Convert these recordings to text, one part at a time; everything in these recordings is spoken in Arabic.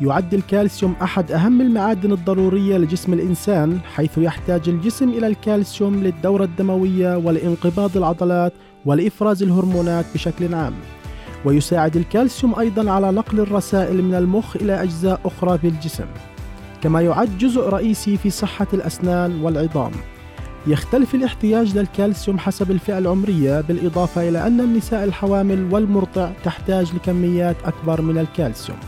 يعد الكالسيوم أحد أهم المعادن الضرورية لجسم الإنسان، حيث يحتاج الجسم إلى الكالسيوم للدورة الدموية ولانقباض العضلات ولإفراز الهرمونات بشكل عام. ويساعد الكالسيوم أيضا على نقل الرسائل من المخ إلى أجزاء أخرى في الجسم. كما يعد جزء رئيسي في صحة الأسنان والعظام. يختلف الاحتياج للكالسيوم حسب الفئة العمرية، بالإضافة إلى أن النساء الحوامل والمرضع تحتاج لكميات أكبر من الكالسيوم.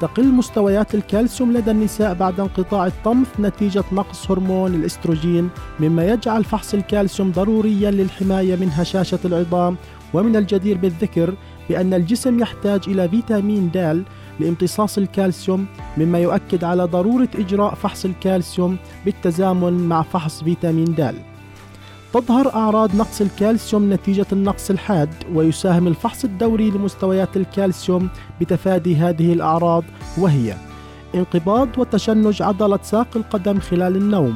تقل مستويات الكالسيوم لدى النساء بعد انقطاع الطمث نتيجة نقص هرمون الاستروجين، مما يجعل فحص الكالسيوم ضروريا للحماية من هشاشة العظام. ومن الجدير بالذكر بأن الجسم يحتاج إلى فيتامين د لامتصاص الكالسيوم، مما يؤكد على ضرورة إجراء فحص الكالسيوم بالتزامن مع فحص فيتامين د. تظهر أعراض نقص الكالسيوم نتيجة النقص الحاد، ويساهم الفحص الدوري لمستويات الكالسيوم بتفادي هذه الأعراض، وهي انقباض وتشنج عضلة ساق القدم خلال النوم،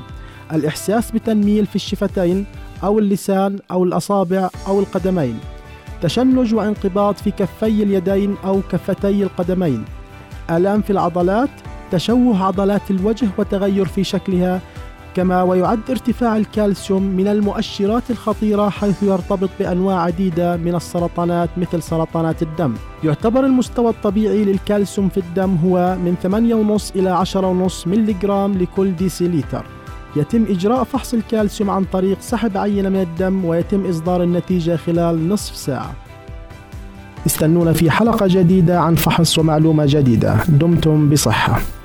الإحساس بتنميل في الشفتين أو اللسان أو الأصابع أو القدمين، تشنج وانقباض في كفي اليدين أو كفتي القدمين، آلام في العضلات، تشوه عضلات الوجه وتغير في شكلها. كما ويعد ارتفاع الكالسيوم من المؤشرات الخطيرة، حيث يرتبط بأنواع عديدة من السرطانات مثل سرطانات الدم. يعتبر المستوى الطبيعي للكالسيوم في الدم هو من 8.5 إلى 10.5 ملغرام لكل ديسيليتر. يتم إجراء فحص الكالسيوم عن طريق سحب عينة من الدم، ويتم إصدار النتيجة خلال نصف ساعة. استنونا في حلقة جديدة عن فحص ومعلومة جديدة. دمتم بصحة.